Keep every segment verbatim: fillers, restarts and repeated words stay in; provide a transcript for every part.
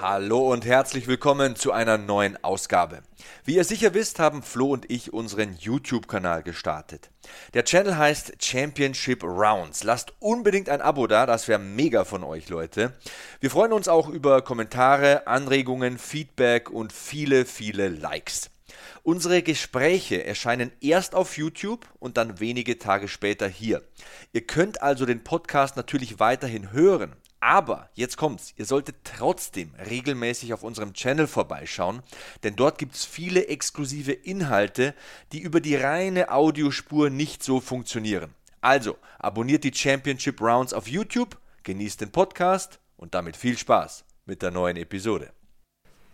Hallo und herzlich willkommen zu einer neuen Ausgabe. Wie ihr sicher wisst, haben Flo und ich unseren YouTube-Kanal gestartet. Der Channel heißt Championship Rounds. Lasst unbedingt ein Abo da, das wäre mega von euch, Leute. Wir freuen uns auch über Kommentare, Anregungen, Feedback und viele, viele Likes. Unsere Gespräche erscheinen erst auf YouTube und dann wenige Tage später hier. Ihr könnt also den Podcast natürlich weiterhin hören. Aber, jetzt kommt's, ihr solltet trotzdem regelmäßig auf unserem Channel vorbeischauen, denn dort gibt's viele exklusive Inhalte, die über die reine Audiospur nicht so funktionieren. Also, abonniert die Championship Rounds auf YouTube, genießt den Podcast und damit viel Spaß mit der neuen Episode.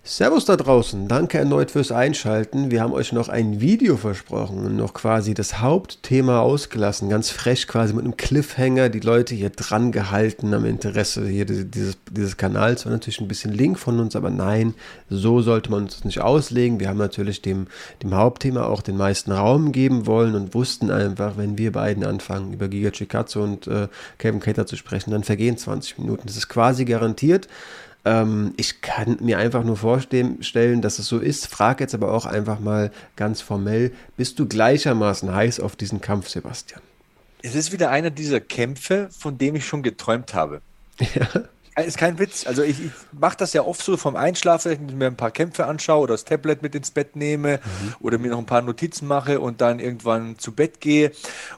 Servus da draußen, danke erneut fürs Einschalten. Wir haben euch noch ein Video versprochen und noch quasi das Hauptthema ausgelassen, ganz frech quasi mit einem Cliffhanger, die Leute hier dran gehalten am Interesse hier dieses, dieses Kanals. War natürlich ein bisschen Link von uns, aber nein, so sollte man uns das nicht auslegen. Wir haben natürlich dem, dem Hauptthema auch den meisten Raum geben wollen und wussten einfach, wenn wir beiden anfangen, über Giga Chikadze und äh, Kevin Kattar zu sprechen, dann vergehen zwanzig Minuten. Das ist quasi garantiert. Ich kann mir einfach nur vorstellen, dass es so ist. Frag jetzt aber auch einfach mal ganz formell, bist du gleichermaßen heiß auf diesen Kampf, Sebastian? Es ist wieder einer dieser Kämpfe, von dem ich schon geträumt habe. Ja. Ist kein Witz. Also ich, ich mache das ja oft so vom Einschlafen, dass ich mir ein paar Kämpfe anschaue oder das Tablet mit ins Bett nehme mhm. oder mir noch ein paar Notizen mache und dann irgendwann zu Bett gehe.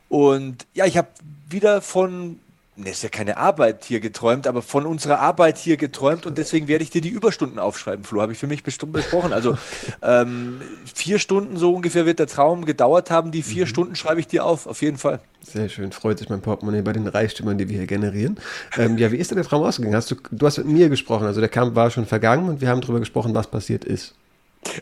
Und ja, ich habe wieder von... Ne, ist ja keine Arbeit hier geträumt, aber von unserer Arbeit hier geträumt und deswegen werde ich dir die Überstunden aufschreiben, Flo, habe ich für mich bestimmt besprochen. Also ähm, vier Stunden so ungefähr wird der Traum gedauert haben, die vier mhm. Stunden schreibe ich dir auf, auf jeden Fall. Sehr schön, freut sich mein Portemonnaie bei den Reichtümern, die wir hier generieren. Ähm, ja, wie ist denn der Traum ausgegangen? Hast du, du hast mit mir gesprochen, also der Kampf war schon vergangen und wir haben darüber gesprochen, was passiert ist.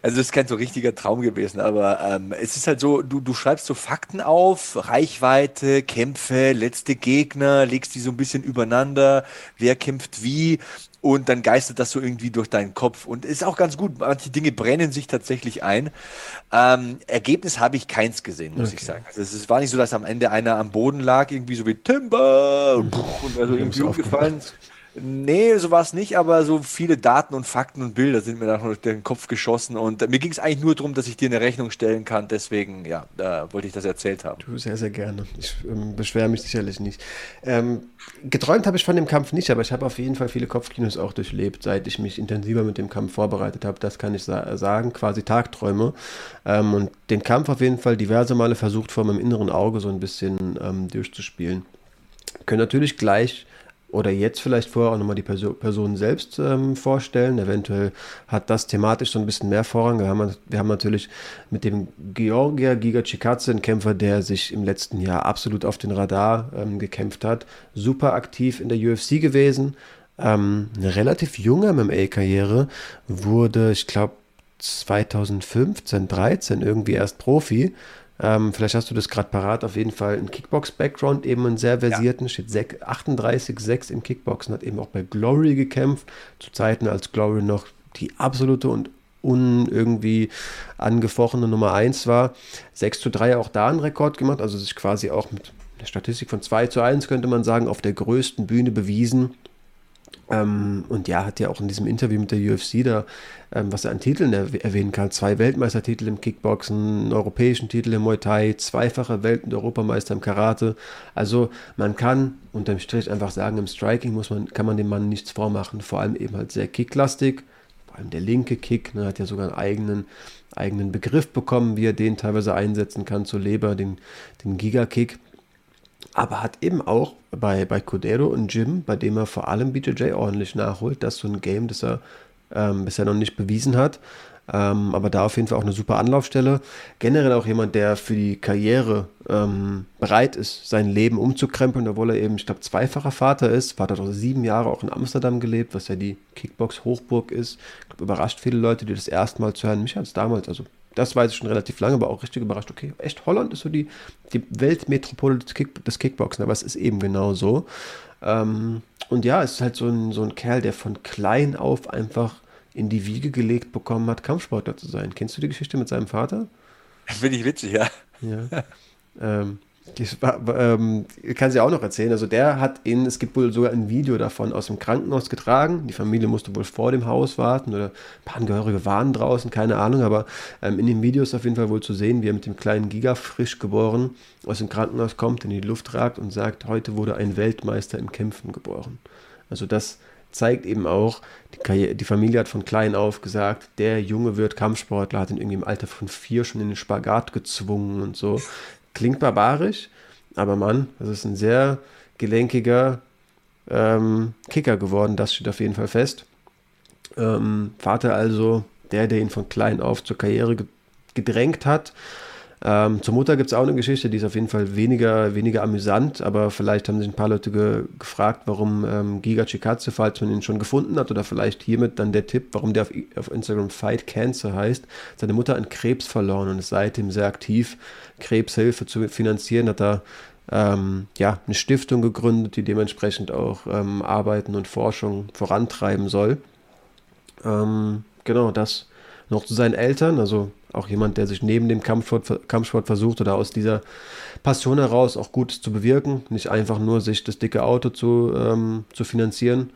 Also es ist kein so richtiger Traum gewesen, aber ähm, es ist halt so, du, du schreibst so Fakten auf, Reichweite, Kämpfe, letzte Gegner, legst die so ein bisschen übereinander, wer kämpft wie und dann geistert das so irgendwie durch deinen Kopf und ist auch ganz gut, manche Dinge brennen sich tatsächlich ein. Ähm, Ergebnis habe ich keins gesehen, muss okay. ich sagen. Also es war nicht so, dass am Ende einer am Boden lag, irgendwie so wie Timber und, und also irgendwie umgefallen. Nee, so war es nicht, aber so viele Daten und Fakten und Bilder sind mir dann durch den Kopf geschossen und mir ging es eigentlich nur darum, dass ich dir eine Rechnung stellen kann, deswegen, ja, da wollte ich das erzählt haben. Du, sehr, sehr gerne. Ich ähm, beschwere mich sicherlich nicht. Ähm, geträumt habe ich von dem Kampf nicht, aber ich habe auf jeden Fall viele Kopfkinos auch durchlebt, seit ich mich intensiver mit dem Kampf vorbereitet habe, das kann ich sa- sagen, quasi Tagträume ähm, und den Kampf auf jeden Fall diverse Male versucht, vor meinem inneren Auge so ein bisschen ähm, durchzuspielen. Können natürlich gleich oder jetzt vielleicht vorher auch nochmal die Person, Person selbst ähm, vorstellen. Eventuell hat das thematisch so ein bisschen mehr Vorrang. Wir haben, wir haben natürlich mit dem Georgier Giga Chikadze einen Kämpfer, der sich im letzten Jahr absolut auf den Radar ähm, gekämpft hat. Super aktiv in der U F C gewesen. Ähm, eine relativ junge M M A-Karriere. Wurde, ich glaube, zweitausendfünfzehn, dreizehn irgendwie erst Profi. Ähm, vielleicht hast du das gerade parat, auf jeden Fall ein Kickbox-Background, eben einen sehr versierten, ja. Steht achtunddreißig sechs im Kickboxen, hat eben auch bei Glory gekämpft, zu Zeiten als Glory noch die absolute und un irgendwie angefochtene Nummer eins war, sechs zu drei auch da einen Rekord gemacht, also sich quasi auch mit einer Statistik von zwei zu eins, könnte man sagen, auf der größten Bühne bewiesen. Ähm, und ja, hat ja auch in diesem Interview mit der U F C da, ähm, was er an Titeln erw- erwähnen kann, zwei Weltmeistertitel im Kickboxen, einen europäischen Titel im Muay Thai, zweifacher Welt- und Europameister im Karate. Also man kann unterm Strich einfach sagen, im Striking muss man, kann man dem Mann nichts vormachen, vor allem eben halt sehr kicklastig, vor allem der linke Kick, ne, hat ja sogar einen eigenen, eigenen Begriff bekommen, wie er den teilweise einsetzen kann zur Leber, den, den Giga-Kick. Aber hat eben auch bei, bei Cordeiro und Jim, bei dem er vor allem B J J ordentlich nachholt, das ist so ein Game, das er ähm, bisher noch nicht bewiesen hat. Ähm, aber da auf jeden Fall auch eine super Anlaufstelle. Generell auch jemand, der für die Karriere ähm, bereit ist, sein Leben umzukrempeln, obwohl er eben, ich glaube, zweifacher Vater ist. Vater hat auch sieben Jahre auch in Amsterdam gelebt, was ja die Kickbox-Hochburg ist. Ich glaube, überrascht viele Leute, die das erstmal zu hören. Mich hat es damals, also das weiß ich schon relativ lange, aber auch richtig überrascht. Okay, echt, Holland ist so die, die Weltmetropole des, Kick, des Kickboxen, aber es ist eben genau so. Ähm, und ja, es ist halt so ein, so ein Kerl, der von klein auf einfach in die Wiege gelegt bekommen hat, Kampfsportler zu sein. Kennst du die Geschichte mit seinem Vater? Finde ich witzig, ja. Ja. ähm, ich war, ähm, kann sie auch noch erzählen. Also der hat ihn, es gibt wohl sogar ein Video davon, aus dem Krankenhaus getragen. Die Familie musste wohl vor dem Haus warten oder ein paar Angehörige waren draußen, keine Ahnung. Aber ähm, in dem Video ist auf jeden Fall wohl zu sehen, wie er mit dem kleinen Giga, frisch geboren, aus dem Krankenhaus kommt, in die Luft ragt und sagt, heute wurde ein Weltmeister im Kämpfen geboren. Also das zeigt eben auch, die, Karriere, die Familie hat von klein auf gesagt, der Junge wird Kampfsportler, hat ihn irgendwie im Alter von vier schon in den Spagat gezwungen und so. Klingt barbarisch, aber Mann, das ist ein sehr gelenkiger ähm, Kicker geworden, das steht auf jeden Fall fest. Ähm, Vater also, der, der ihn von klein auf zur Karriere ge- gedrängt hat. Ähm, zur Mutter gibt es auch eine Geschichte, die ist auf jeden Fall weniger, weniger amüsant, aber vielleicht haben sich ein paar Leute ge- gefragt, warum ähm, Giga Chikadze, falls man ihn schon gefunden hat, oder vielleicht hiermit dann der Tipp, warum der auf, auf Instagram Fight Cancer heißt. Seine Mutter an Krebs verloren und ist seitdem sehr aktiv, Krebshilfe zu finanzieren, hat da ähm, ja, eine Stiftung gegründet, die dementsprechend auch ähm, Arbeiten und Forschung vorantreiben soll. Ähm, genau, das noch zu seinen Eltern, also auch jemand, der sich neben dem Kampfsport, Kampfsport versucht oder aus dieser Passion heraus auch Gutes zu bewirken, nicht einfach nur sich das dicke Auto zu, ähm, zu finanzieren.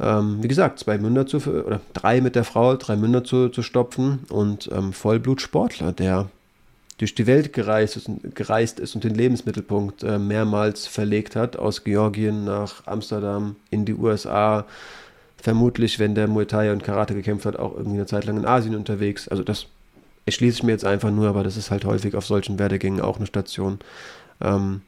Ähm, wie gesagt, zwei Münder zu, oder drei mit der Frau, drei Münder zu, zu stopfen und ähm, Vollblutsportler, der durch die Welt gereist ist, gereist ist und den Lebensmittelpunkt äh, mehrmals verlegt hat, aus Georgien nach Amsterdam in die U S A, vermutlich, wenn der Muay Thai und Karate gekämpft hat, auch irgendwie eine Zeit lang in Asien unterwegs. Also das erschließe ich mir jetzt einfach nur, aber das ist halt häufig auf solchen Werdegängen auch eine Station. Ähm,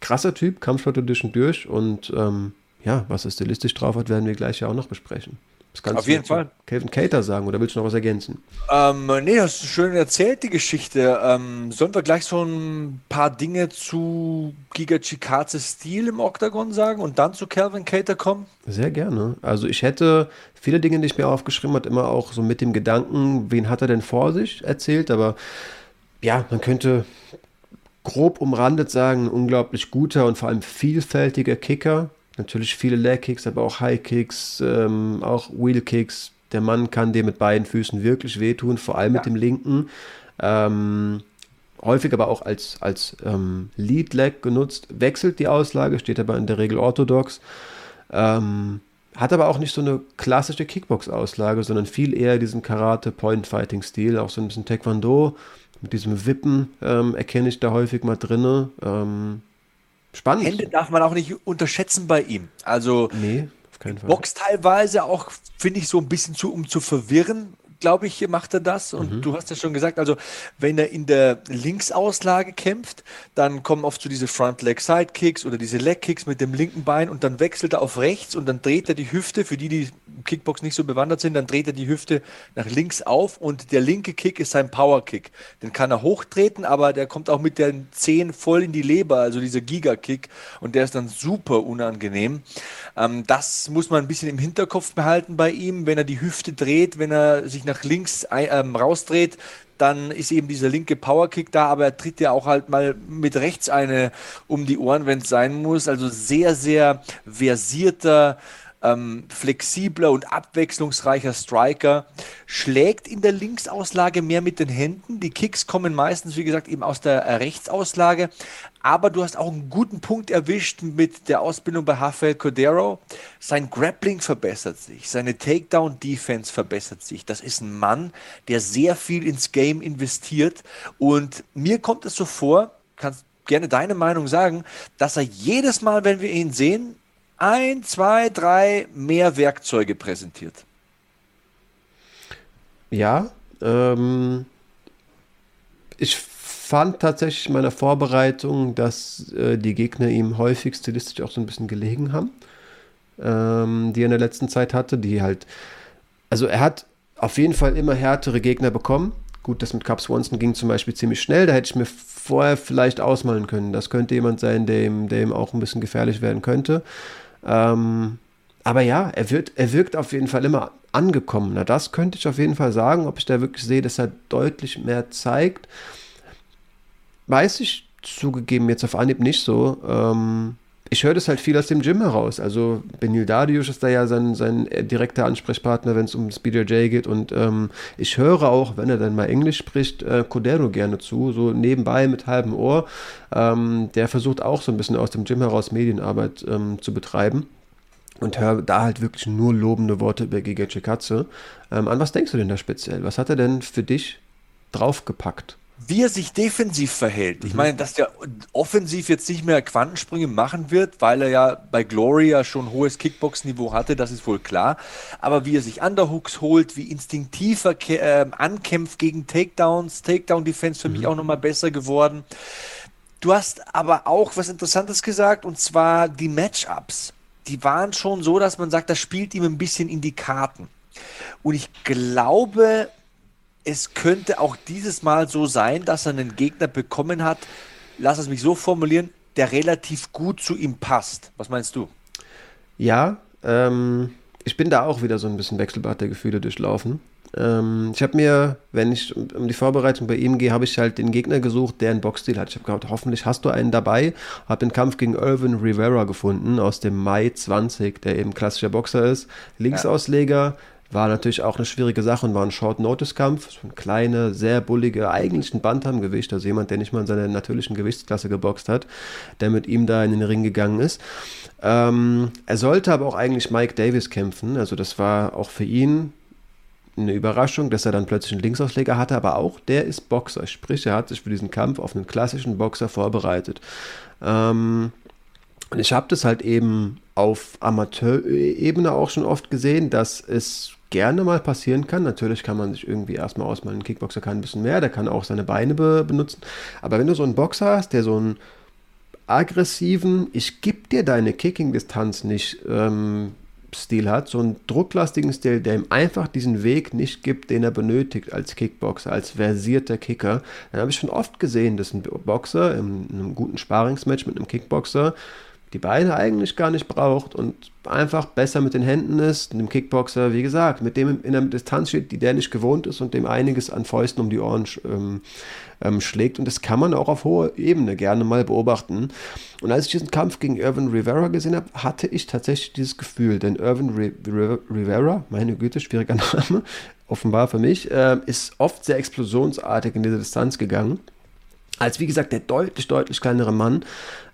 krasser Typ, Kampfsportler durch und durch und ähm, ja, was er stilistisch drauf hat, werden wir gleich ja auch noch besprechen. Das kannst auf du jeden Fall. Kevin Kattar sagen, oder willst du noch was ergänzen? Ähm, nee, das ist schön erzählt, die Geschichte. Ähm, sollen wir gleich so ein paar Dinge zu Giga Chikadzes Stil im Oktagon sagen und dann zu Kevin Kattar kommen? Sehr gerne. Also ich hätte viele Dinge, die ich mir aufgeschrieben habe, immer auch so mit dem Gedanken, wen hat er denn vor sich erzählt, aber ja, man könnte grob umrandet sagen, ein unglaublich guter und vor allem vielfältiger Kicker. Natürlich viele Leg-Kicks, aber auch High-Kicks, ähm, auch Wheel-Kicks. Der Mann kann dir mit beiden Füßen wirklich wehtun, vor allem ja. mit dem linken. Ähm, häufig aber auch als, als ähm, Lead-Leg genutzt. Wechselt die Auslage, steht aber in der Regel orthodox. Ähm, hat aber auch nicht so eine klassische Kickbox-Auslage, sondern viel eher diesen Karate-Point-Fighting-Stil, auch so ein bisschen Taekwondo. Mit diesem Wippen ähm, erkenne ich da häufig mal drinne. Ähm, Spannend. Hände darf man auch nicht unterschätzen bei ihm. Also nee, auf keinen Fall. Box teilweise auch, finde ich, so ein bisschen zu, um zu verwirren, glaube ich, macht er das. Und mhm. du hast ja schon gesagt, also wenn er in der Linksauslage kämpft, dann kommen oft so diese Front-Leg-Side-Kicks oder diese Leg-Kicks mit dem linken Bein und dann wechselt er auf rechts und dann dreht er die Hüfte, für die, die Kickbox nicht so bewandert sind, dann dreht er die Hüfte nach links auf und der linke Kick ist sein Power-Kick. Den kann er hochtreten, aber der kommt auch mit den Zehen voll in die Leber, also dieser Giga-Kick und der ist dann super unangenehm. Ähm, das muss man ein bisschen im Hinterkopf behalten bei ihm, wenn er die Hüfte dreht, wenn er sich nach nach links ähm, rausdreht, dann ist eben dieser linke Powerkick da, aber er tritt ja auch halt mal mit rechts eine um die Ohren, wenn es sein muss. Also sehr, sehr versierter, ähm, flexibler und abwechslungsreicher Striker. Schlägt in der Linksauslage mehr mit den Händen. Die Kicks kommen meistens, wie gesagt, eben aus der Rechtsauslage. Aber du hast auch einen guten Punkt erwischt mit der Ausbildung bei Rafael Cordeiro. Sein Grappling verbessert sich, seine Takedown-Defense verbessert sich. Das ist ein Mann, der sehr viel ins Game investiert. Und mir kommt es so vor, kannst gerne deine Meinung sagen, dass er jedes Mal, wenn wir ihn sehen, ein, zwei, drei mehr Werkzeuge präsentiert. Ja, ähm, ich fand tatsächlich in meiner Vorbereitung, dass äh, die Gegner ihm häufig stilistisch auch so ein bisschen gelegen haben, ähm, die er in der letzten Zeit hatte, die halt also er hat auf jeden Fall immer härtere Gegner bekommen. Gut, das mit Cub Swanson ging zum Beispiel ziemlich schnell. Da hätte ich mir vorher vielleicht ausmalen können. Das könnte jemand sein, der ihm, der ihm auch ein bisschen gefährlich werden könnte. Ähm, aber ja, er, wird, er wirkt auf jeden Fall immer angekommen. Na, das könnte ich auf jeden Fall sagen. Ob ich da wirklich sehe, dass er deutlich mehr zeigt, weiß ich zugegeben jetzt auf Anhieb nicht so. Ähm, ich höre das halt viel aus dem Gym heraus. Also Benil Dariush ist da ja sein, sein direkter Ansprechpartner, wenn es um das B J J geht. Und ähm, ich höre auch, wenn er dann mal Englisch spricht, äh, Cordeiro gerne zu, so nebenbei mit halbem Ohr. Ähm, der versucht auch so ein bisschen aus dem Gym heraus Medienarbeit ähm, zu betreiben. Und höre da halt wirklich nur lobende Worte über Giga Chikadze. Ähm, an was denkst du denn da speziell? Was hat er denn für dich draufgepackt? Wie er sich defensiv verhält. Ich meine, dass der offensiv jetzt nicht mehr Quantensprünge machen wird, weil er ja bei Glory ja schon hohes Kickbox-Niveau hatte, das ist wohl klar. Aber wie er sich Underhooks holt, wie instinktiv er ke- äh, ankämpft gegen Takedowns, Takedown-Defense für mhm. mich auch nochmal besser geworden. Du hast aber auch was Interessantes gesagt, und zwar die Matchups. Die waren schon so, dass man sagt, das spielt ihm ein bisschen in die Karten. Und ich glaube, es könnte auch dieses Mal so sein, dass er einen Gegner bekommen hat, lass es mich so formulieren, der relativ gut zu ihm passt. Was meinst du? Ja, ähm, ich bin da auch wieder so ein bisschen wechselbad der Gefühle durchlaufen. Ähm, ich habe mir, wenn ich um die Vorbereitung bei ihm gehe, habe ich halt den Gegner gesucht, der einen Boxstil hat. Ich habe gedacht, hoffentlich hast du einen dabei. Habe den Kampf gegen Irwin Rivera gefunden aus dem Mai zwanzig, der eben klassischer Boxer ist. Linksausleger. Ja. War natürlich auch eine schwierige Sache und war ein Short-Notice-Kampf. So ein kleiner, sehr bulliger, eigentlich ein Bantam-Gewicht, also jemand, der nicht mal in seiner natürlichen Gewichtsklasse geboxt hat, der mit ihm da in den Ring gegangen ist. Ähm, er sollte aber auch eigentlich Mike Davis kämpfen, also das war auch für ihn eine Überraschung, dass er dann plötzlich einen Linksausleger hatte, aber auch der ist Boxer, sprich, er hat sich für diesen Kampf auf einen klassischen Boxer vorbereitet. Ähm, und ich habe das halt eben auf Amateurebene auch schon oft gesehen, dass es gerne mal passieren kann. Natürlich kann man sich irgendwie erstmal ausmalen, ein Kickboxer kann ein bisschen mehr, der kann auch seine Beine be- benutzen. Aber wenn du so einen Boxer hast, der so einen aggressiven, ich gebe dir deine Kicking-Distanz nicht ähm, Stil hat, so einen drucklastigen Stil, der ihm einfach diesen Weg nicht gibt, den er benötigt als Kickboxer, als versierter Kicker, dann habe ich schon oft gesehen, dass ein Boxer in einem guten Sparringsmatch mit einem Kickboxer die Beine eigentlich gar nicht braucht und einfach besser mit den Händen ist, einem Kickboxer, wie gesagt, mit dem in einer Distanz steht, die der nicht gewohnt ist und dem einiges an Fäusten um die Ohren sch- ähm, ähm, schlägt. Und das kann man auch auf hoher Ebene gerne mal beobachten. Und als ich diesen Kampf gegen Irwin Rivera gesehen habe, hatte ich tatsächlich dieses Gefühl, denn Irwin Re- Re- Rivera, meine Güte, schwieriger Name, offenbar für mich, äh, ist oft sehr explosionsartig in diese Distanz gegangen. Als, wie gesagt, der deutlich, deutlich kleinere Mann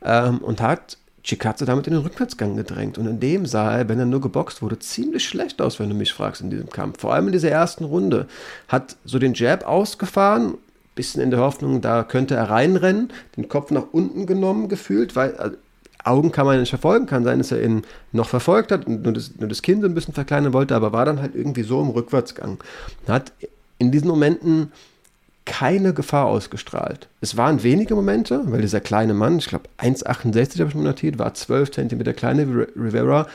ähm, und hat Chikadze damit in den Rückwärtsgang gedrängt. Und in dem sah er, wenn er nur geboxt wurde, ziemlich schlecht aus, wenn du mich fragst, in diesem Kampf. Vor allem in dieser ersten Runde. Hat so den Jab ausgefahren, bisschen in der Hoffnung, da könnte er reinrennen, den Kopf nach unten genommen gefühlt, weil also, Augen kann man nicht verfolgen, kann sein, dass er ihn noch verfolgt hat und nur das, nur das Kinn so ein bisschen verkleinern wollte, aber war dann halt irgendwie so im Rückwärtsgang. Hat in diesen Momenten keine Gefahr ausgestrahlt. Es waren wenige Momente, weil dieser kleine Mann, ich glaube eins Komma achtundsechzig habe ich mir notiert, war zwölf Zentimeter kleine Rivera,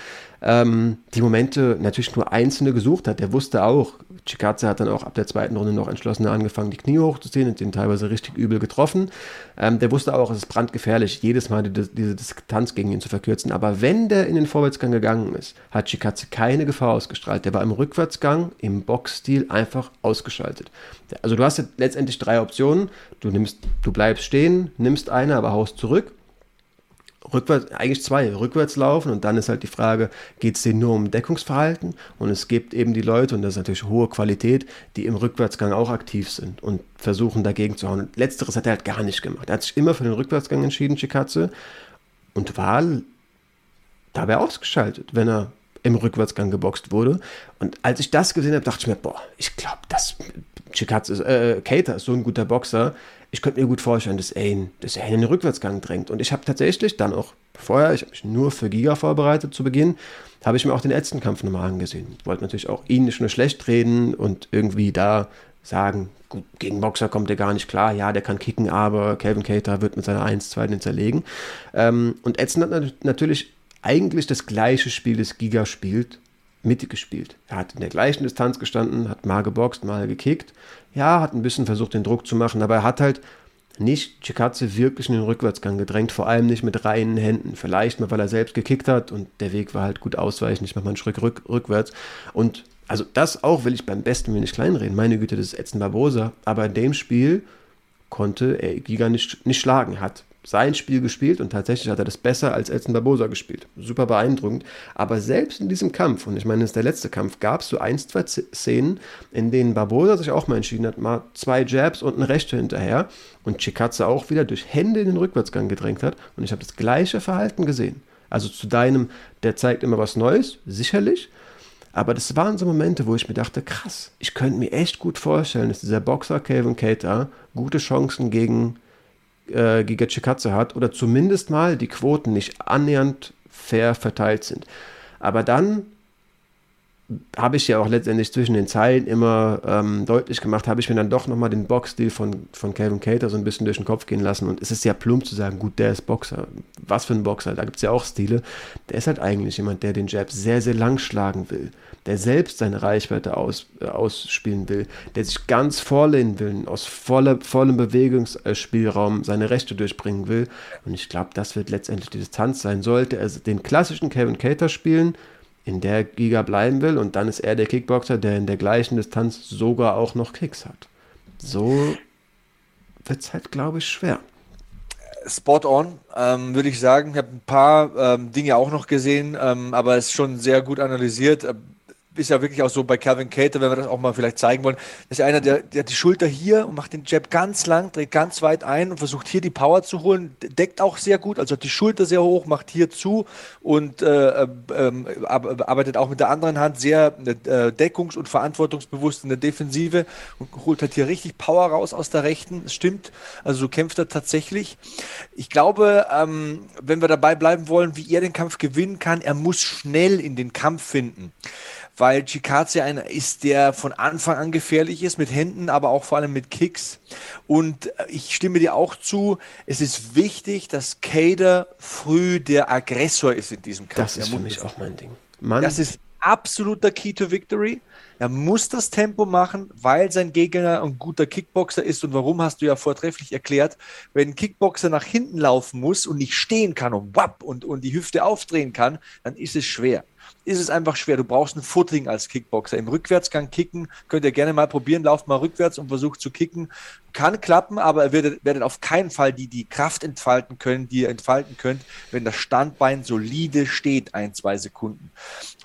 ähm, die Momente natürlich nur einzelne gesucht hat. Der wusste auch, Chikadze hat dann auch ab der zweiten Runde noch entschlossener angefangen, die Knie hochzuziehen und den teilweise richtig übel getroffen. Ähm, der wusste auch, es ist brandgefährlich, jedes Mal die, diese Distanz gegen ihn zu verkürzen. Aber wenn der in den Vorwärtsgang gegangen ist, hat Chikadze keine Gefahr ausgestrahlt. Der war im Rückwärtsgang, im Boxstil einfach ausgeschaltet. Also du hast jetzt letztendlich drei Optionen. Du nimmst, du bleibst stehen, nimmst eine, aber haust zurück. Rückwärts, eigentlich zwei, rückwärts laufen und dann ist halt die Frage, geht es denen nur um Deckungsverhalten? Und es gibt eben die Leute, und das ist natürlich hohe Qualität, die im Rückwärtsgang auch aktiv sind und versuchen dagegen zu hauen. Letzteres hat er halt gar nicht gemacht. Er hat sich immer für den Rückwärtsgang entschieden, Chikadze, und war dabei ausgeschaltet, wenn er im Rückwärtsgang geboxt wurde. Und als ich das gesehen habe, dachte ich mir, boah, ich glaube, das Chikadze ist, äh, Cater ist so ein guter Boxer, ich könnte mir gut vorstellen, dass er ihn, dass er ihn in den Rückwärtsgang drängt. Und ich habe tatsächlich dann auch vorher, ich habe mich nur für Giga vorbereitet zu Beginn, habe ich mir auch den Edson-Kampf nochmal angesehen. Wollte natürlich auch ihn nicht nur schlecht reden und irgendwie da sagen, gut, gegen Boxer kommt er gar nicht klar, ja, der kann kicken, aber Kevin Kattar wird mit seiner eins zwei den zerlegen. Ähm, und Edson hat nat- natürlich eigentlich das gleiche Spiel, das Giga spielt, Mitte gespielt. Er hat in der gleichen Distanz gestanden, hat mal geboxt, mal gekickt. Ja, hat ein bisschen versucht, den Druck zu machen, aber er hat halt nicht Chikadze wirklich in den Rückwärtsgang gedrängt, vor allem nicht mit reinen Händen. Vielleicht mal, weil er selbst gekickt hat und der Weg war halt gut ausweichend, ich mache mal einen Schritt rück, rückwärts. Und also das auch will ich beim besten Willen nicht kleinreden. Meine Güte, das ist Edson Barboza. Aber in dem Spiel konnte er Giga nicht, nicht schlagen, hat sein Spiel gespielt und tatsächlich hat er das besser als Edson Barboza gespielt. Super beeindruckend. Aber selbst in diesem Kampf, und ich meine, das ist der letzte Kampf, gab es so ein, zwei Szenen, in denen Barboza sich auch mal entschieden hat, mal zwei Jabs und eine Rechte hinterher und Chikadze auch wieder durch Hände in den Rückwärtsgang gedrängt hat und ich habe das gleiche Verhalten gesehen. Also zu deinem, der zeigt immer was Neues, sicherlich, aber das waren so Momente, wo ich mir dachte, krass, ich könnte mir echt gut vorstellen, dass dieser Boxer Kevin Kattar gute Chancen gegen Giga Chikadze hat oder zumindest mal die Quoten nicht annähernd fair verteilt sind. Aber dann habe ich ja auch letztendlich zwischen den Zeilen immer ähm, deutlich gemacht, habe ich mir dann doch nochmal den Boxstil von, von Kevin Kattar so ein bisschen durch den Kopf gehen lassen und es ist ja plump zu sagen, gut, der ist Boxer. Was für ein Boxer, da gibt es ja auch Stile. Der ist halt eigentlich jemand, der den Jab sehr, sehr lang schlagen will, der selbst seine Reichweite aus, äh, ausspielen will, der sich ganz vorlehnen will, aus voller, vollem Bewegungsspielraum seine Rechte durchbringen will. Und ich glaube, das wird letztendlich die Distanz sein. Sollte er den klassischen Kevin Kattar spielen, in der Giga bleiben will, und dann ist er der Kickboxer, der in der gleichen Distanz sogar auch noch Kicks hat. So wird es halt, glaube ich, schwer. Spot on, ähm, würde ich sagen. Ich habe ein paar ähm, Dinge auch noch gesehen, ähm, aber es ist schon sehr gut analysiert. Ist ja wirklich auch so bei Kevin Kattar, wenn wir das auch mal vielleicht zeigen wollen, das ist einer, der, der hat die Schulter hier und macht den Jab ganz lang, dreht ganz weit ein und versucht hier die Power zu holen, deckt auch sehr gut, also hat die Schulter sehr hoch, macht hier zu und äh, ähm, arbeitet auch mit der anderen Hand sehr äh, deckungs- und verantwortungsbewusst in der Defensive und holt halt hier richtig Power raus aus der Rechten, das stimmt, also so kämpft er tatsächlich. Ich glaube, ähm, wenn wir dabei bleiben wollen, wie er den Kampf gewinnen kann, er muss schnell in den Kampf finden, weil Chikadze einer ist, der von Anfang an gefährlich ist, mit Händen, aber auch vor allem mit Kicks. Und ich stimme dir auch zu, es ist wichtig, dass Kattar früh der Aggressor ist in diesem Kampf. Das ist für mich auch mein Ding. Mann. Das ist absoluter Key to Victory. Er muss das Tempo machen, weil sein Gegner ein guter Kickboxer ist. Und warum, hast du ja vortrefflich erklärt, wenn ein Kickboxer nach hinten laufen muss und nicht stehen kann und wapp und, und die Hüfte aufdrehen kann, dann ist es schwer. ist es einfach schwer. Du brauchst ein Footing als Kickboxer. Im Rückwärtsgang kicken, könnt ihr gerne mal probieren, lauft mal rückwärts und versucht zu kicken. Kann klappen, aber ihr werdet, werdet auf keinen Fall die, die Kraft entfalten können, die ihr entfalten könnt, wenn das Standbein solide steht, ein, zwei Sekunden.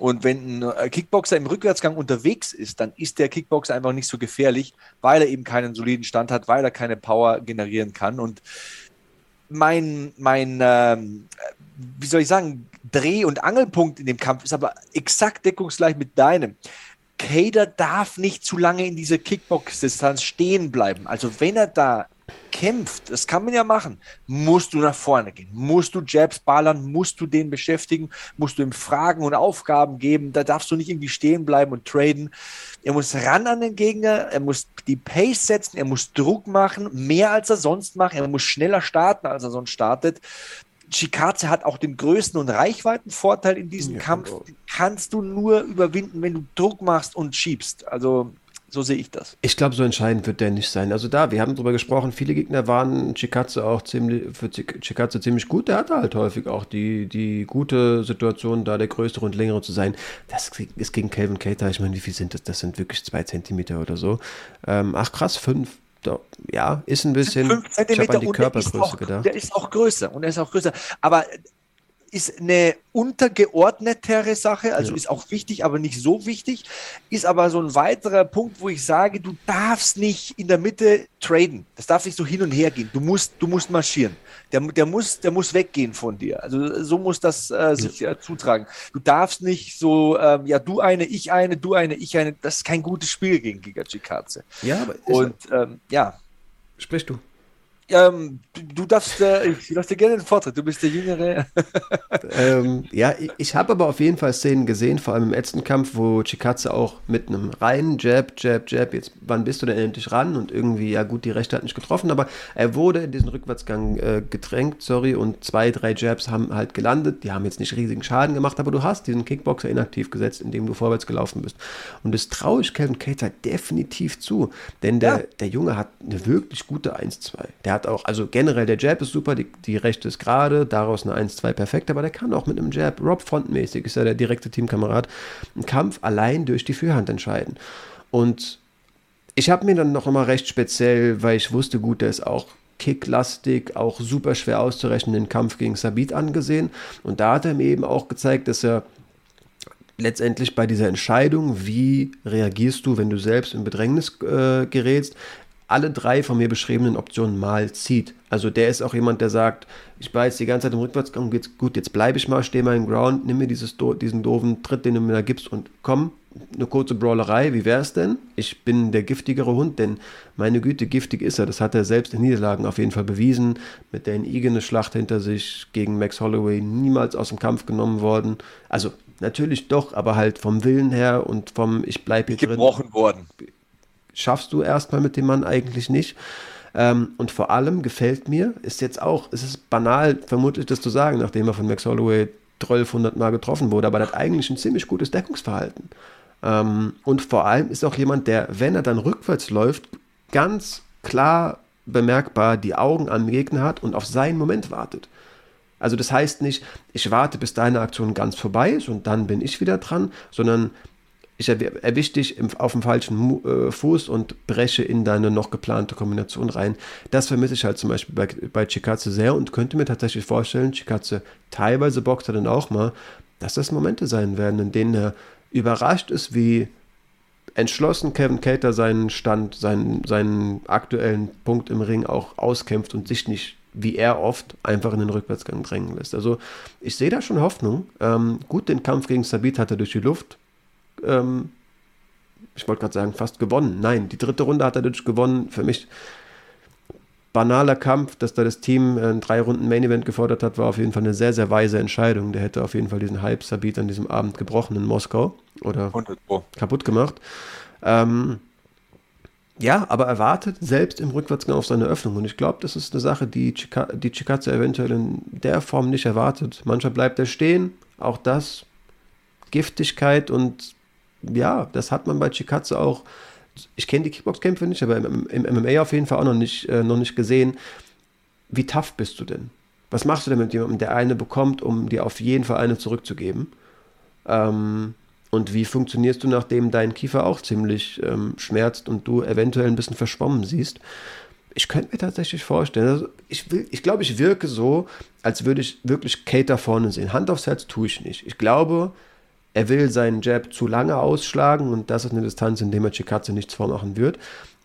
Und wenn ein Kickboxer im Rückwärtsgang unterwegs ist, dann ist der Kickboxer einfach nicht so gefährlich, weil er eben keinen soliden Stand hat, weil er keine Power generieren kann. Und mein, mein ähm, wie soll ich sagen, Dreh- und Angelpunkt in dem Kampf ist aber exakt deckungsgleich mit deinem. Kattar darf nicht zu lange in dieser Kickbox-Distanz stehen bleiben. Also wenn er da kämpft, das kann man ja machen, musst du nach vorne gehen, musst du Jabs ballern, musst du den beschäftigen, musst du ihm Fragen und Aufgaben geben, da darfst du nicht irgendwie stehen bleiben und traden. Er muss ran an den Gegner, er muss die Pace setzen, er muss Druck machen, mehr als er sonst macht, er muss schneller starten, als er sonst startet. Chikadze hat auch den Größen- und Reichweitenvorteil in diesem ja, Kampf. Den kannst du nur überwinden, wenn du Druck machst und schiebst. Also so sehe ich das. Ich glaube, so entscheidend wird der nicht sein. Also da, wir haben darüber gesprochen, viele Gegner waren Chikadze auch ziemlich, für Chikadze ziemlich gut. Der hatte halt häufig auch die, die gute Situation, da der Größere und Längere zu sein. Das ist gegen Kevin Kattar. Ich meine, wie viel sind das? Das sind wirklich zwei Zentimeter oder so. Ähm, ach krass, fünf. Ja, ist ein bisschen, ich habe an die Körpergröße auch gedacht. Der ist auch größer und er ist auch größer, aber ist eine untergeordnetere Sache, also ja. Ist auch wichtig, aber nicht so wichtig, ist aber so ein weiterer Punkt, wo ich sage, du darfst nicht in der Mitte traden, das darf nicht so hin und her gehen, du musst, du musst marschieren, der, der, muss, der muss weggehen von dir, also so muss das äh, sich ja. äh, zutragen, du darfst nicht so, ähm, ja du eine, ich eine, du eine, ich eine, das ist kein gutes Spiel gegen Giga Chikadze. Ja, aber und ähm, ja. Sprich du. Ähm, du darfst, äh, ich lasse dir gerne den Vortritt, du bist der Jüngere. ähm, ja, ich, ich habe aber auf jeden Fall Szenen gesehen, vor allem im letzten Kampf, wo Chikadze auch mit einem reinen Jab, Jab, Jab, jetzt wann bist du denn endlich ran? Und irgendwie, ja gut, die Rechte hat nicht getroffen, aber er wurde in diesen Rückwärtsgang äh, gedrängt, sorry, und zwei, drei Jabs haben halt gelandet, die haben jetzt nicht riesigen Schaden gemacht, aber du hast diesen Kickboxer inaktiv gesetzt, indem du vorwärts gelaufen bist. Und das traue ich Kevin Kattar definitiv zu, denn der, ja. der Junge hat eine wirklich gute eins zwei. Der hat auch, also generell der Jab ist super, die, die rechte ist gerade, daraus eine eins zwei perfekt, aber der kann auch mit einem Jab, Rob Font mäßig, ist ja der direkte Teamkamerad, einen Kampf allein durch die Führhand entscheiden. Und ich habe mir dann noch mal recht speziell, weil ich wusste, gut, der ist auch kicklastig, auch super schwer auszurechnen, den Kampf gegen Zabit angesehen, und da hat er mir eben auch gezeigt, dass er letztendlich bei dieser Entscheidung, wie reagierst du, wenn du selbst in Bedrängnis äh, gerätst, alle drei von mir beschriebenen Optionen mal zieht. Also der ist auch jemand, der sagt, ich war jetzt die ganze Zeit im Rückwärtsgang, jetzt, gut, jetzt bleibe ich mal, stehe mal im Ground, nimm mir dieses, diesen doofen Tritt, den du mir da gibst, und komm, eine kurze Brawlerei, wie wär's denn? Ich bin der giftigere Hund, denn meine Güte, giftig ist er. Das hat er selbst in Niederlagen auf jeden Fall bewiesen. Mit der eine Schlacht hinter sich, gegen Max Holloway niemals aus dem Kampf genommen worden. Also natürlich doch, aber halt vom Willen her und vom ich bleibe hier drin. Gebrochen worden. Schaffst du erstmal mit dem Mann eigentlich nicht. Ähm, und vor allem gefällt mir, ist jetzt auch, es ist banal, vermutlich das zu sagen, nachdem er von Max Holloway zwölfhundert Mal getroffen wurde, aber er hat eigentlich ein ziemlich gutes Deckungsverhalten. Ähm, und vor allem ist auch jemand, der, wenn er dann rückwärts läuft, ganz klar bemerkbar die Augen am Gegner hat und auf seinen Moment wartet. Also das heißt nicht, ich warte, bis deine Aktion ganz vorbei ist und dann bin ich wieder dran, sondern ich erwische dich auf dem falschen äh, Fuß und breche in deine noch geplante Kombination rein. Das vermisse ich halt zum Beispiel bei, bei Chikadze sehr und könnte mir tatsächlich vorstellen, Chikadze teilweise boxt er dann auch mal, dass das Momente sein werden, in denen er überrascht ist, wie entschlossen Kevin Kattar seinen Stand, seinen, seinen aktuellen Punkt im Ring auch auskämpft und sich nicht, wie er oft, einfach in den Rückwärtsgang drängen lässt. Also ich sehe da schon Hoffnung. Ähm, gut, den Kampf gegen Zabit hat er durch die Luft, Ähm, ich wollte gerade sagen, fast gewonnen. Nein, die dritte Runde hat er dadurch gewonnen. Für mich banaler Kampf, dass da das Team ein drei Runden Main Event gefordert hat, war auf jeden Fall eine sehr, sehr weise Entscheidung. Der hätte auf jeden Fall diesen Hype Zabit an diesem Abend gebrochen in Moskau oder kaputt gemacht. Ähm, ja, aber er wartet selbst im Rückwärtsgang auf seine Öffnung und ich glaube, das ist eine Sache, die Chika- die Chikadze eventuell in der Form nicht erwartet. Manchmal bleibt er stehen, auch das Giftigkeit und ja, das hat man bei Chikadze auch, ich kenne die Kickbox-Kämpfe nicht, aber im, im M M A auf jeden Fall auch noch nicht, äh, noch nicht gesehen. Wie tough bist du denn? Was machst du denn mit jemandem, der eine bekommt, um dir auf jeden Fall eine zurückzugeben? Ähm, und wie funktionierst du, nachdem dein Kiefer auch ziemlich ähm, schmerzt und du eventuell ein bisschen verschwommen siehst? Ich könnte mir tatsächlich vorstellen, also ich will, ich glaube, ich wirke so, als würde ich wirklich Kattar vorne sehen. Hand aufs Herz tue ich nicht. Ich glaube, er will seinen Jab zu lange ausschlagen und das ist eine Distanz, in der er Chikadze nichts vormachen wird.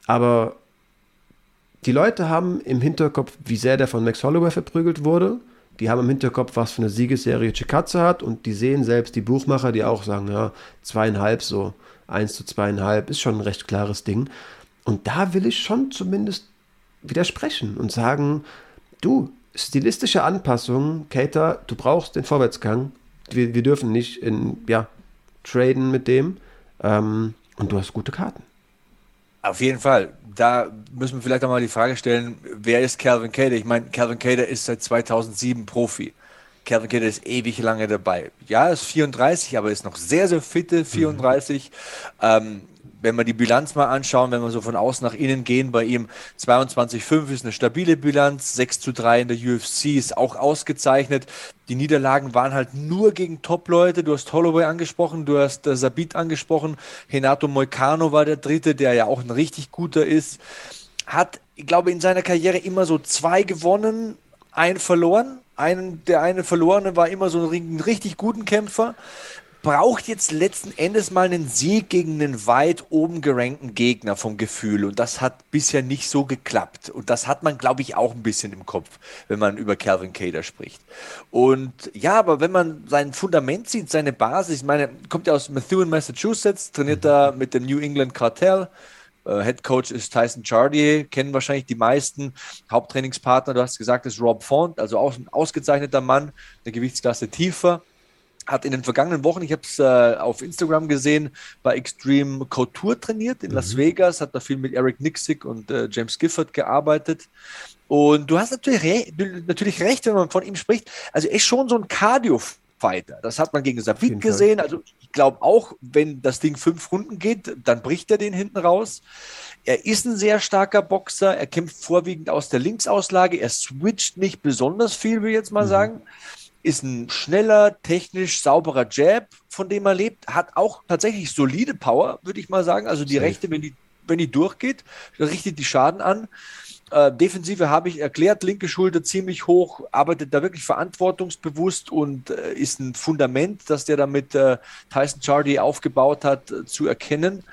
Aber die Leute haben im Hinterkopf, wie sehr der von Max Holloway verprügelt wurde. Die haben im Hinterkopf, was für eine Siegesserie Chikadze hat und die sehen selbst die Buchmacher, die auch sagen, ja, zweieinhalb so, eins zu zweieinhalb ist schon ein recht klares Ding. Und da will ich schon zumindest widersprechen und sagen, du, stilistische Anpassungen, Kattar, du brauchst den Vorwärtsgang. Wir, wir dürfen nicht in, ja, traden mit dem. Ähm, und du hast gute Karten. Auf jeden Fall. Da müssen wir vielleicht nochmal die Frage stellen, wer ist Kevin Kattar? Ich meine, Kevin Kattar ist seit zweitausendsieben Profi. Kevin Kattar ist ewig lange dabei. Ja, ist vierunddreißig, aber ist noch sehr, sehr fitte vierunddreißig. Mhm. Ähm, wenn wir die Bilanz mal anschauen, wenn wir so von außen nach innen gehen, bei ihm zweiundzwanzig zu fünf ist eine stabile Bilanz, sechs zu drei in der U F C ist auch ausgezeichnet. Die Niederlagen waren halt nur gegen Top-Leute. Du hast Holloway angesprochen, du hast äh, Zabit angesprochen, Renato Moicano war der Dritte, der ja auch ein richtig guter ist. Hat, ich glaube, in seiner Karriere immer so zwei gewonnen, einen verloren. Einen, der eine verlorene war immer so ein, ein richtig guten Kämpfer. Braucht jetzt letzten Endes mal einen Sieg gegen einen weit oben gerankten Gegner vom Gefühl. Und das hat bisher nicht so geklappt. Und das hat man, glaube ich, auch ein bisschen im Kopf, wenn man über Kevin Kattar spricht. Und ja, aber wenn man sein Fundament sieht, seine Basis, ich meine, kommt ja aus Methuen, Massachusetts, trainiert da mit dem New England Cartel, Äh, Head Coach ist Tyson Chartier, kennen wahrscheinlich die meisten. Haupttrainingspartner, du hast gesagt, ist Rob Font, also auch ein ausgezeichneter Mann, eine Gewichtsklasse tiefer. Hat in den vergangenen Wochen, ich habe es äh, auf Instagram gesehen, bei Extreme Couture trainiert in mhm. Las Vegas, hat da viel mit Eric Nicksick und äh, James Gifford gearbeitet. Und du hast natürlich, re- natürlich recht, wenn man von ihm spricht. Also er ist schon so ein Cardio-Fighter. Das hat man gegen Zabit gesehen. Fall. Also ich glaube auch, wenn das Ding fünf Runden geht, dann bricht er den hinten raus. Er ist ein sehr starker Boxer. Er kämpft vorwiegend aus der Linksauslage. Er switcht nicht besonders viel, will ich jetzt mal mhm. sagen. Ist ein schneller, technisch sauberer Jab, von dem er lebt. Hat auch tatsächlich solide Power, würde ich mal sagen. Also die Safe. Rechte, wenn die, wenn die durchgeht, richtet die Schaden an. Äh, Defensive habe ich erklärt, linke Schulter ziemlich hoch, arbeitet da wirklich verantwortungsbewusst und äh, ist ein Fundament, das der damit äh, Tyson Chartier aufgebaut hat, äh, zu erkennen.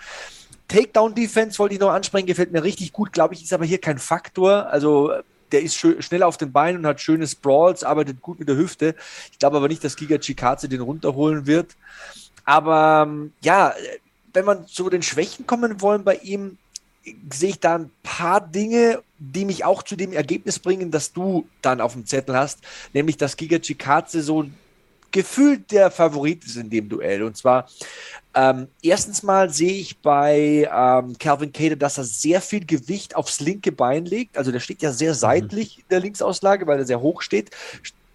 Takedown-Defense wollte ich noch ansprechen, gefällt mir richtig gut, glaube ich, ist aber hier kein Faktor. Also der ist schön, schnell auf den Beinen und hat schöne Sprawls, arbeitet gut mit der Hüfte. Ich glaube aber nicht, dass Giga Chikadze den runterholen wird. Aber ja, wenn man zu den Schwächen kommen wollen bei ihm, sehe ich da ein paar Dinge, die mich auch zu dem Ergebnis bringen, das du dann auf dem Zettel hast, nämlich dass Giga Chikadze so gefühlt der Favorit ist in dem Duell. Und zwar ähm, erstens mal sehe ich bei ähm, Kevin Kattar, dass er sehr viel Gewicht aufs linke Bein legt. Also der steht ja sehr seitlich in der Linksauslage, weil er sehr hoch steht.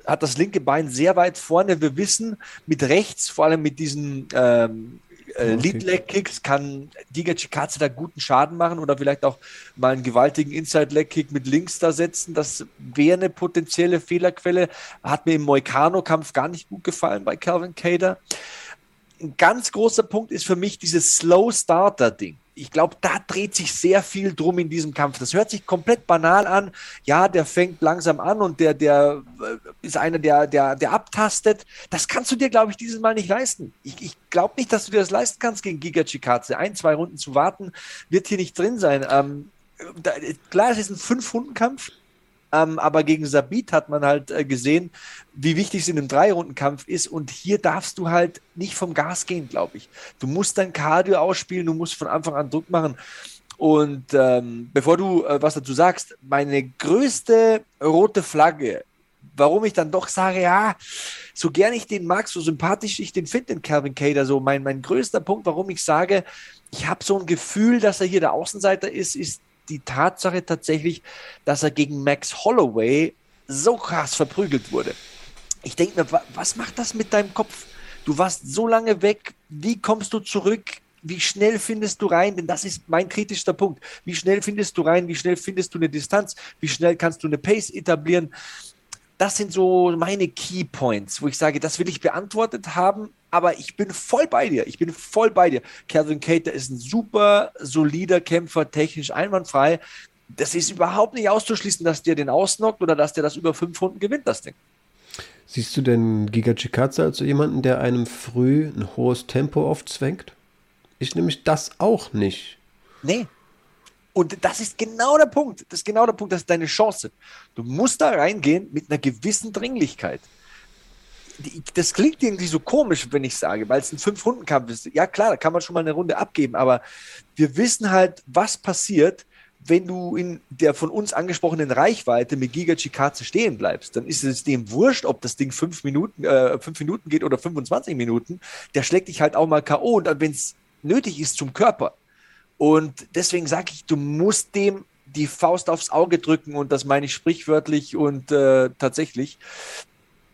Hat das linke Bein sehr weit vorne. Wir wissen, mit rechts, vor allem mit diesen ähm, Äh, Lead-Leg-Kicks kann Giga Chikadze da guten Schaden machen oder vielleicht auch mal einen gewaltigen Inside-Leg-Kick mit links da setzen. Das wäre eine potenzielle Fehlerquelle. Hat mir im Moicano-Kampf gar nicht gut gefallen bei Kevin Kattar. Ein ganz großer Punkt ist für mich dieses Slow-Starter-Ding. Ich glaube, da dreht sich sehr viel drum in diesem Kampf. Das hört sich komplett banal an. Ja, der fängt langsam an und der, der ist einer, der, der, der abtastet. Das kannst du dir, glaube ich, dieses Mal nicht leisten. Ich, ich glaube nicht, dass du dir das leisten kannst gegen Giga Chikadze. Ein, zwei Runden zu warten, wird hier nicht drin sein. Ähm, da, klar, es ist ein Fünf-Runden-Kampf, ähm, aber gegen Zabit hat man halt äh, gesehen, wie wichtig es in einem Drei-Runden-Kampf ist. Und hier darfst du halt nicht vom Gas gehen, glaube ich. Du musst dein Cardio ausspielen, du musst von Anfang an Druck machen. Und ähm, bevor du äh, was dazu sagst, meine größte rote Flagge, warum ich dann doch sage, ja, so gern ich den mag, so sympathisch ich den finde, den Kevin Kattar, so mein, mein größter Punkt, warum ich sage, ich habe so ein Gefühl, dass er hier der Außenseiter ist, ist die Tatsache tatsächlich, dass er gegen Max Holloway so krass verprügelt wurde. Ich denke mir, was macht das mit deinem Kopf? Du warst so lange weg, wie kommst du zurück? Wie schnell findest du rein? Denn das ist mein kritischster Punkt. Wie schnell findest du rein? Wie schnell findest du eine Distanz? Wie schnell kannst du eine Pace etablieren? Das sind so meine Key Points, wo ich sage, das will ich beantwortet haben, aber ich bin voll bei dir. Ich bin voll bei dir. Kevin Kattar ist ein super solider Kämpfer, technisch einwandfrei. Das ist überhaupt nicht auszuschließen, dass der den ausnockt oder dass der das über fünf Runden gewinnt, das Ding. Siehst du denn Giga Chikadze als jemanden, der einem früh ein hohes Tempo aufzwängt? Ich nehme das auch nicht. Nee. Und das ist genau der Punkt. Das ist genau der Punkt. Das ist deine Chance. Du musst da reingehen mit einer gewissen Dringlichkeit. Das klingt irgendwie so komisch, wenn ich sage, weil es ein Fünf-Runden-Kampf ist. Ja klar, da kann man schon mal eine Runde abgeben, aber wir wissen halt, was passiert, wenn du in der von uns angesprochenen Reichweite mit Giga Chikadze stehen bleibst. Dann ist es dem wurscht, ob das Ding fünf Minuten, äh, fünf Minuten geht oder fünfundzwanzig Minuten. Der schlägt dich halt auch mal K O und wenn es nötig ist zum Körper. Und deswegen sage ich, du musst dem die Faust aufs Auge drücken und das meine ich sprichwörtlich und äh, tatsächlich.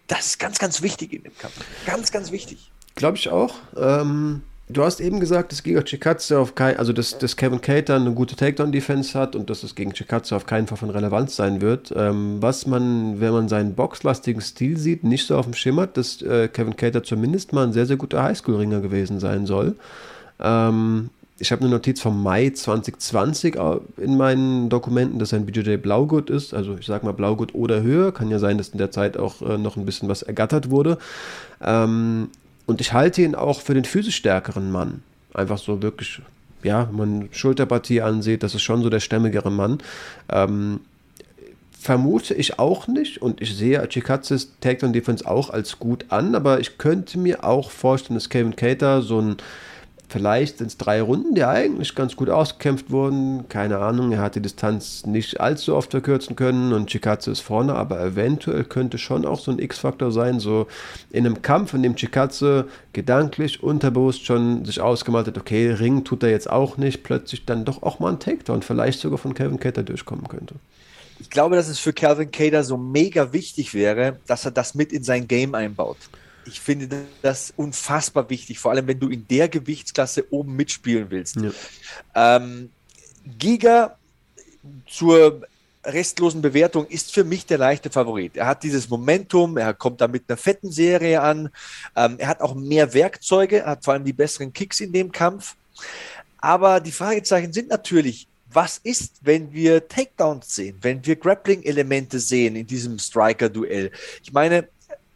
Das ist ganz, ganz wichtig in dem Kampf. Ganz, ganz wichtig. Glaube ich auch. Ähm, du hast eben gesagt, dass Giga Chikadze auf kein, also dass, dass Kevin Kattar eine gute Takedown-Defense hat und dass es gegen Chikadze auf keinen Fall von Relevanz sein wird. Ähm, was man, wenn man seinen boxlastigen Stil sieht, nicht so auf dem Schirm hat, dass äh, Kevin Kattar zumindest mal ein sehr, sehr guter Highschool-Ringer gewesen sein soll. Ähm, Ich habe eine Notiz vom Mai zwanzig zwanzig in meinen Dokumenten, dass sein B J J Blaugurt ist. Also ich sage mal Blaugurt oder höher. Kann ja sein, dass in der Zeit auch äh, noch ein bisschen was ergattert wurde. Ähm, und ich halte ihn auch für den physisch stärkeren Mann. Einfach so wirklich, ja, wenn man Schulterpartie ansieht, das ist schon so der stämmigere Mann. Ähm, vermute ich auch nicht. Und ich sehe Chikadzes Takedown-Defense auch als gut an. Aber ich könnte mir auch vorstellen, dass Kevin Kattar so ein Vielleicht sind es drei Runden, die eigentlich ganz gut ausgekämpft wurden. Keine Ahnung, er hat die Distanz nicht allzu oft verkürzen können und Chikadze ist vorne, aber eventuell könnte schon auch so ein X-Faktor sein, so in einem Kampf, in dem Chikadze gedanklich, unterbewusst schon sich ausgemalt hat, okay, Ring tut er jetzt auch nicht, plötzlich dann doch auch mal ein Takedown, vielleicht sogar von Kevin Kattar durchkommen könnte. Ich glaube, dass es für Kevin Kattar so mega wichtig wäre, dass er das mit in sein Game einbaut. Ich finde das unfassbar wichtig, vor allem wenn du in der Gewichtsklasse oben mitspielen willst. Ja. Ähm, Giga zur restlosen Bewertung ist für mich der leichte Favorit. Er hat dieses Momentum, er kommt da mit einer fetten Serie an, ähm, er hat auch mehr Werkzeuge, er hat vor allem die besseren Kicks in dem Kampf. Aber die Fragezeichen sind natürlich, was ist, wenn wir Takedowns sehen, wenn wir Grappling-Elemente sehen in diesem Striker-Duell? Ich meine,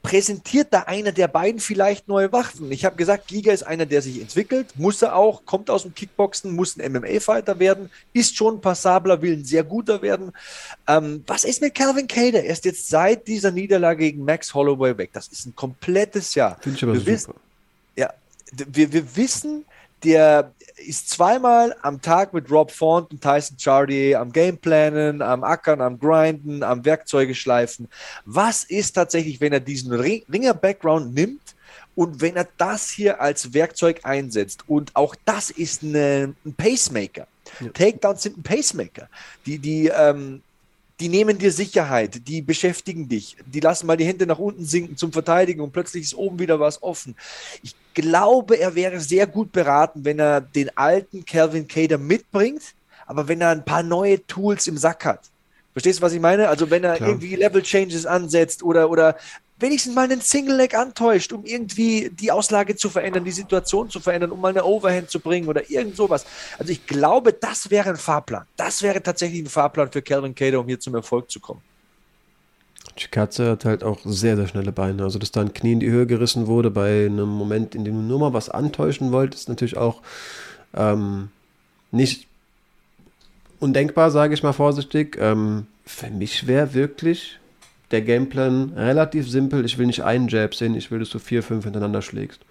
präsentiert da einer der beiden vielleicht neue Waffen? Ich habe gesagt, Giga ist einer, der sich entwickelt, muss er auch, kommt aus dem Kickboxen, muss ein M M A-Fighter werden, ist schon ein passabler, will ein sehr guter werden. Ähm, was ist mit Kevin Kattar? Er ist jetzt seit dieser Niederlage gegen Max Holloway weg. Das ist ein komplettes Jahr. Finde ich aber wir super. Wissen, ja, wir, wir wissen, der ist zweimal am Tag mit Rob Font und Tyson Chartier am Gameplanen, am Ackern, am Grinden, am Werkzeuge schleifen. Was ist tatsächlich, wenn er diesen Ringer-Background nimmt und wenn er das hier als Werkzeug einsetzt? Und auch das ist eine, ein Pacemaker. Ja. Takedowns sind ein Pacemaker. Die, die, ähm, die nehmen dir Sicherheit, die beschäftigen dich, die lassen mal die Hände nach unten sinken zum Verteidigen und plötzlich ist oben wieder was offen. Ich glaube, er wäre sehr gut beraten, wenn er den alten Kevin Kattar mitbringt, aber wenn er ein paar neue Tools im Sack hat. Verstehst du, was ich meine? Also wenn er Klar. irgendwie Level-Changes ansetzt oder, oder wenigstens mal einen Single-Leg antäuscht, um irgendwie die Auslage zu verändern, die Situation zu verändern, um mal eine Overhand zu bringen oder irgend sowas. Also ich glaube, das wäre ein Fahrplan. Das wäre tatsächlich ein Fahrplan für Kevin Kattar, um hier zum Erfolg zu kommen. Chikadze hat halt auch sehr, sehr schnelle Beine. Also, dass da ein Knie in die Höhe gerissen wurde bei einem Moment, in dem du nur mal was antäuschen wolltest, ist natürlich auch ähm, nicht undenkbar, sage ich mal vorsichtig. Ähm, für mich wäre wirklich der Gameplan relativ simpel. Ich will nicht einen Jab sehen, ich will, dass du vier, fünf hintereinander schlägst.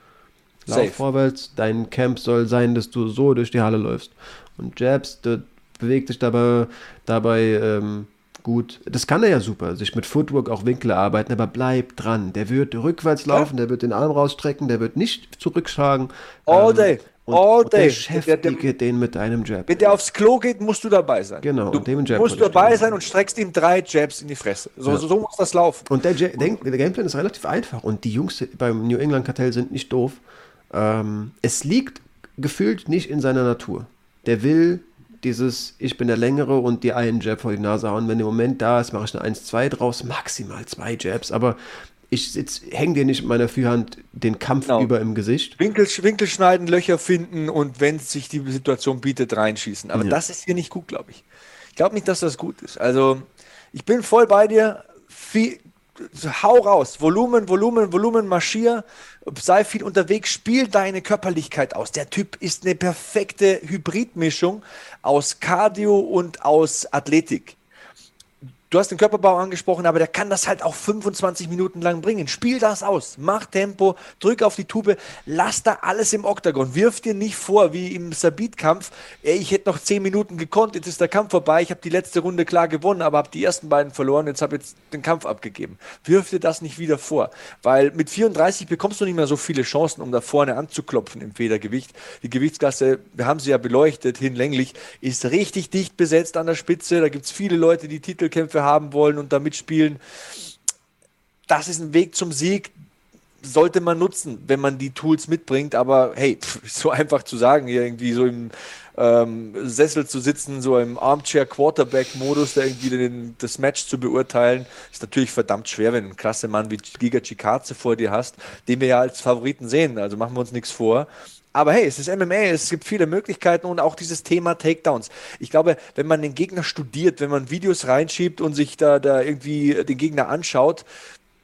Lauf Safe. vorwärts, dein Camp soll sein, dass du so durch die Halle läufst. Und Jabs, der bewegt sich dabei, dabei ähm, gut. Das kann er ja super, sich mit Footwork auch Winkel arbeiten, aber bleib dran. Der wird rückwärts laufen, ja. der wird den Arm rausstrecken, der wird nicht zurückschlagen. All ähm, day. Und, All und day. beschäftige der, der, den mit einem Jab. Wenn der aufs Klo geht, musst du dabei sein. Genau. Du dem Jab musst dabei sein und streckst ihm drei Jabs in die Fresse. So, ja. so, so muss das laufen. Und der, Jab, der, der Gameplan ist relativ einfach. Und die Jungs beim New England Cartel sind nicht doof. Ähm, es liegt gefühlt nicht in seiner Natur. Der will dieses, ich bin der Längere und die einen Jab vor die Nase hauen. Wenn der Moment da ist, mache ich eine eins zwei draus. Maximal zwei Jabs. Aber ich hänge dir nicht mit meiner Führhand den Kampf genau. über im Gesicht. Winkel, Winkel schneiden, Löcher finden und wenn sich die Situation bietet, reinschießen. Aber ja. das ist hier nicht gut, glaube ich. Ich glaube nicht, dass das gut ist. Also ich bin voll bei dir. Viel, hau raus. Volumen, Volumen, Volumen, marschier. Sei viel unterwegs. Spiel deine Körperlichkeit aus. Der Typ ist eine perfekte Hybridmischung aus Cardio und aus Athletik. Du hast den Körperbau angesprochen, aber der kann das halt auch fünfundzwanzig Minuten lang bringen. Spiel das aus, mach Tempo, drück auf die Tube, lass da alles im Oktagon. Wirf dir nicht vor, wie im Zabit-Kampf, ey, ich hätte noch zehn Minuten gekonnt, jetzt ist der Kampf vorbei, ich habe die letzte Runde klar gewonnen, aber habe die ersten beiden verloren, jetzt habe ich jetzt den Kampf abgegeben. Wirf dir das nicht wieder vor, weil mit vierunddreißig bekommst du nicht mehr so viele Chancen, um da vorne anzuklopfen im Federgewicht. Die Gewichtsklasse, wir haben sie ja beleuchtet, hinlänglich, ist richtig dicht besetzt an der Spitze, da gibt es viele Leute, die Titelkämpfe haben wollen und da mitspielen. Das ist ein Weg zum Sieg, sollte man nutzen, wenn man die Tools mitbringt, aber hey, pff, so einfach zu sagen, irgendwie so im ähm, Sessel zu sitzen, so im Armchair-Quarterback-Modus, da irgendwie den, das Match zu beurteilen, ist natürlich verdammt schwer, wenn du einen klasse Mann wie Giga Chikadze vor dir hast, den wir ja als Favoriten sehen, also machen wir uns nichts vor. Aber hey, es ist M M A, es gibt viele Möglichkeiten und auch dieses Thema Takedowns. Ich glaube, wenn man den Gegner studiert, wenn man Videos reinschiebt und sich da, da irgendwie den Gegner anschaut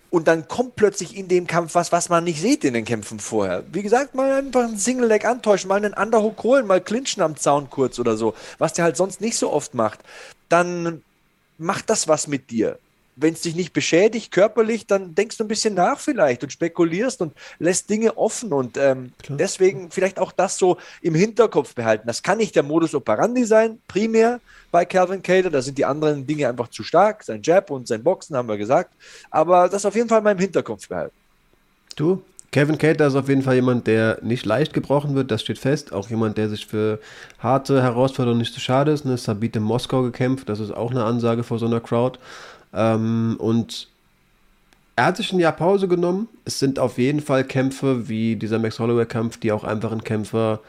und dann kommt plötzlich in dem Kampf was, was man nicht sieht in den Kämpfen vorher. Wie gesagt, mal einfach einen Single-Leg antäuschen, mal einen Underhook holen, mal clinchen am Zaun kurz oder so, was der halt sonst nicht so oft macht. Dann macht das was mit dir. wenn es dich nicht beschädigt körperlich, dann denkst du ein bisschen nach vielleicht und spekulierst und lässt Dinge offen und ähm, deswegen vielleicht auch das so im Hinterkopf behalten. Das kann nicht der Modus operandi sein, primär bei Calvin Kattar, da sind die anderen Dinge einfach zu stark, sein Jab und sein Boxen haben wir gesagt, aber das auf jeden Fall mal im Hinterkopf behalten. Du, Kevin Kattar ist auf jeden Fall jemand, der nicht leicht gebrochen wird, das steht fest. Auch jemand, der sich für harte Herausforderungen nicht zu schade ist. Ne? Zabit in Moskau gekämpft, das ist auch eine Ansage vor so einer Crowd. Ähm, und er hat sich ein Jahr Pause genommen. Es sind auf jeden Fall Kämpfe wie dieser Max Holloway-Kampf, die auch einfach einen Kämpfer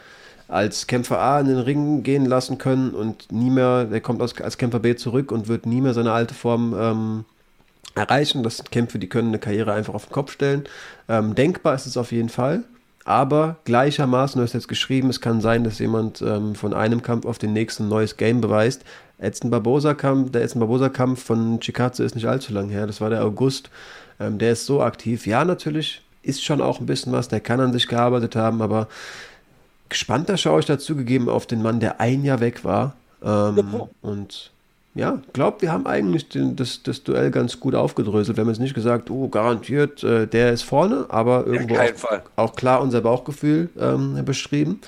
als Kämpfer A in den Ring gehen lassen können und nie mehr, der kommt als, als Kämpfer B zurück und wird nie mehr seine alte Form ähm, erreichen. Das sind Kämpfe, die können eine Karriere einfach auf den Kopf stellen. Ähm, denkbar ist es auf jeden Fall, aber gleichermaßen, du hast jetzt geschrieben, es kann sein, dass jemand ähm, von einem Kampf auf den nächsten ein neues Game beweist. Edson Barboza Kampf, der Edson Barboza Kampf von Chikadze ist nicht allzu lang her, das war der August, ähm, der ist so aktiv. Ja, natürlich ist schon auch ein bisschen was, der kann an sich gearbeitet haben, aber gespannter schaue ich dazu gegeben auf den Mann, der ein Jahr weg war ähm, und ja, ich glaube, wir haben eigentlich den, das, das Duell ganz gut aufgedröselt. Wir haben jetzt nicht gesagt, oh, garantiert, äh, der ist vorne, aber irgendwo ja, auch, auch klar unser Bauchgefühl ähm, beschrieben.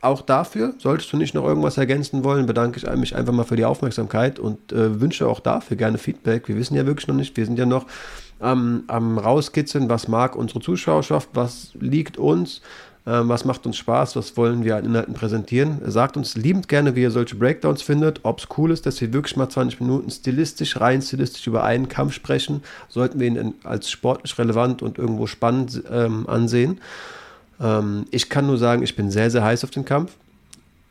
Auch dafür, solltest du nicht noch irgendwas ergänzen wollen, bedanke ich mich einfach mal für die Aufmerksamkeit und äh, wünsche auch dafür gerne Feedback. Wir wissen ja wirklich noch nicht, wir sind ja noch ähm, am Rauskitzeln, was mag unsere Zuschauerschaft, was liegt uns, was macht uns Spaß, was wollen wir an Inhalten präsentieren. Sagt uns liebend gerne, wie ihr solche Breakdowns findet, ob es cool ist, dass wir wirklich mal zwanzig Minuten stilistisch, rein stilistisch über einen Kampf sprechen, sollten wir ihn als sportlich relevant und irgendwo spannend ähm, ansehen. Ähm, ich kann nur sagen, ich bin sehr, sehr heiß auf den Kampf,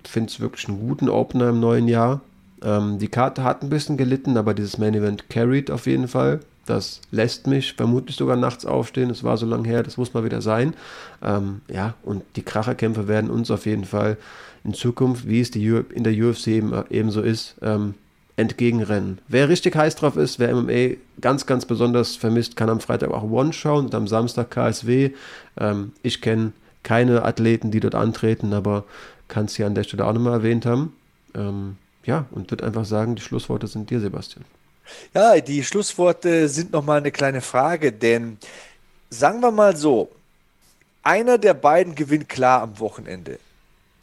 finde es wirklich einen guten Opener im neuen Jahr. Ähm, die Karte hat ein bisschen gelitten, aber dieses Main Event carried auf jeden Fall. Das lässt mich vermutlich sogar nachts aufstehen. Das war so lange her, das muss mal wieder sein. Ähm, ja, und die Kracherkämpfe werden uns auf jeden Fall in Zukunft, wie es die U- in der U F C eben, ebenso ist, ähm, entgegenrennen. Wer richtig heiß drauf ist, wer M M A ganz, ganz besonders vermisst, kann am Freitag auch One schauen und am Samstag K S W. Ähm, ich kenne keine Athleten, die dort antreten, aber kann es hier an der Stelle auch nochmal erwähnt haben. Ähm, ja, und würde einfach sagen, die Schlussworte sind dir, Sebastian. Ja, die Schlussworte sind nochmal eine kleine Frage, denn sagen wir mal so, einer der beiden gewinnt klar am Wochenende.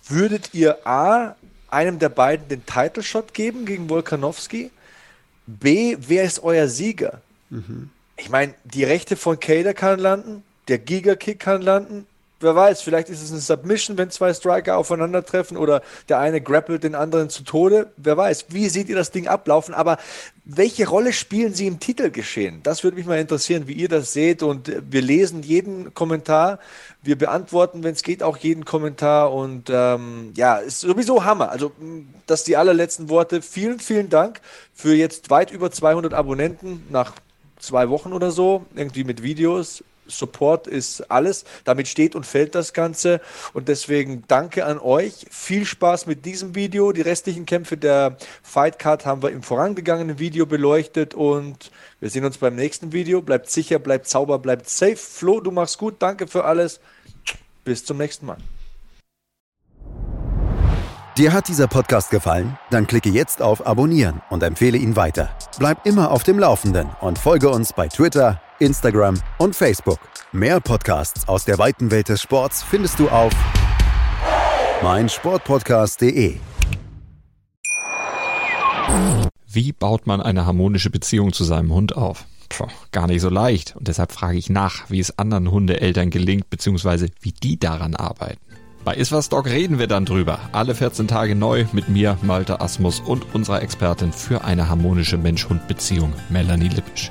Würdet ihr A, einem der beiden den Title-Shot geben gegen Volkanovski? B, wer ist euer Sieger? Mhm. Ich meine, die Rechte von Kattar kann landen, der Giga-Kick kann landen. Wer weiß, vielleicht ist es eine Submission, wenn zwei Striker aufeinandertreffen oder der eine grappelt den anderen zu Tode. Wer weiß, wie seht ihr das Ding ablaufen? Aber welche Rolle spielen sie im Titelgeschehen? Das würde mich mal interessieren, wie ihr das seht. Und wir lesen jeden Kommentar. Wir beantworten, wenn es geht, auch jeden Kommentar. Und ähm, ja, ist sowieso Hammer. Also, das sind die allerletzten Worte. Vielen, vielen Dank für jetzt weit über zweihundert Abonnenten nach zwei Wochen oder so, irgendwie mit Videos. Support ist alles, damit steht und fällt das Ganze und deswegen danke an euch, viel Spaß mit diesem Video, die restlichen Kämpfe der Fight Card haben wir im vorangegangenen Video beleuchtet und wir sehen uns beim nächsten Video, bleibt sicher, bleibt sauber, bleibt safe, Flo, du machst gut, danke für alles, bis zum nächsten Mal. Dir hat dieser Podcast gefallen? Dann klicke jetzt auf Abonnieren und empfehle ihn weiter. Bleib immer auf dem Laufenden und folge uns bei Twitter, Instagram und Facebook. Mehr Podcasts aus der weiten Welt des Sports findest du auf mein Sportpodcast punkt de. Wie baut man eine harmonische Beziehung zu seinem Hund auf? Puh, gar nicht so leicht. Und deshalb frage ich nach, wie es anderen Hundeeltern gelingt, beziehungsweise wie die daran arbeiten. Bei Iswas Dog reden wir dann drüber. Alle vierzehn Tage neu mit mir, Malte Asmus und unserer Expertin für eine harmonische Mensch-Hund-Beziehung, Melanie Lippisch.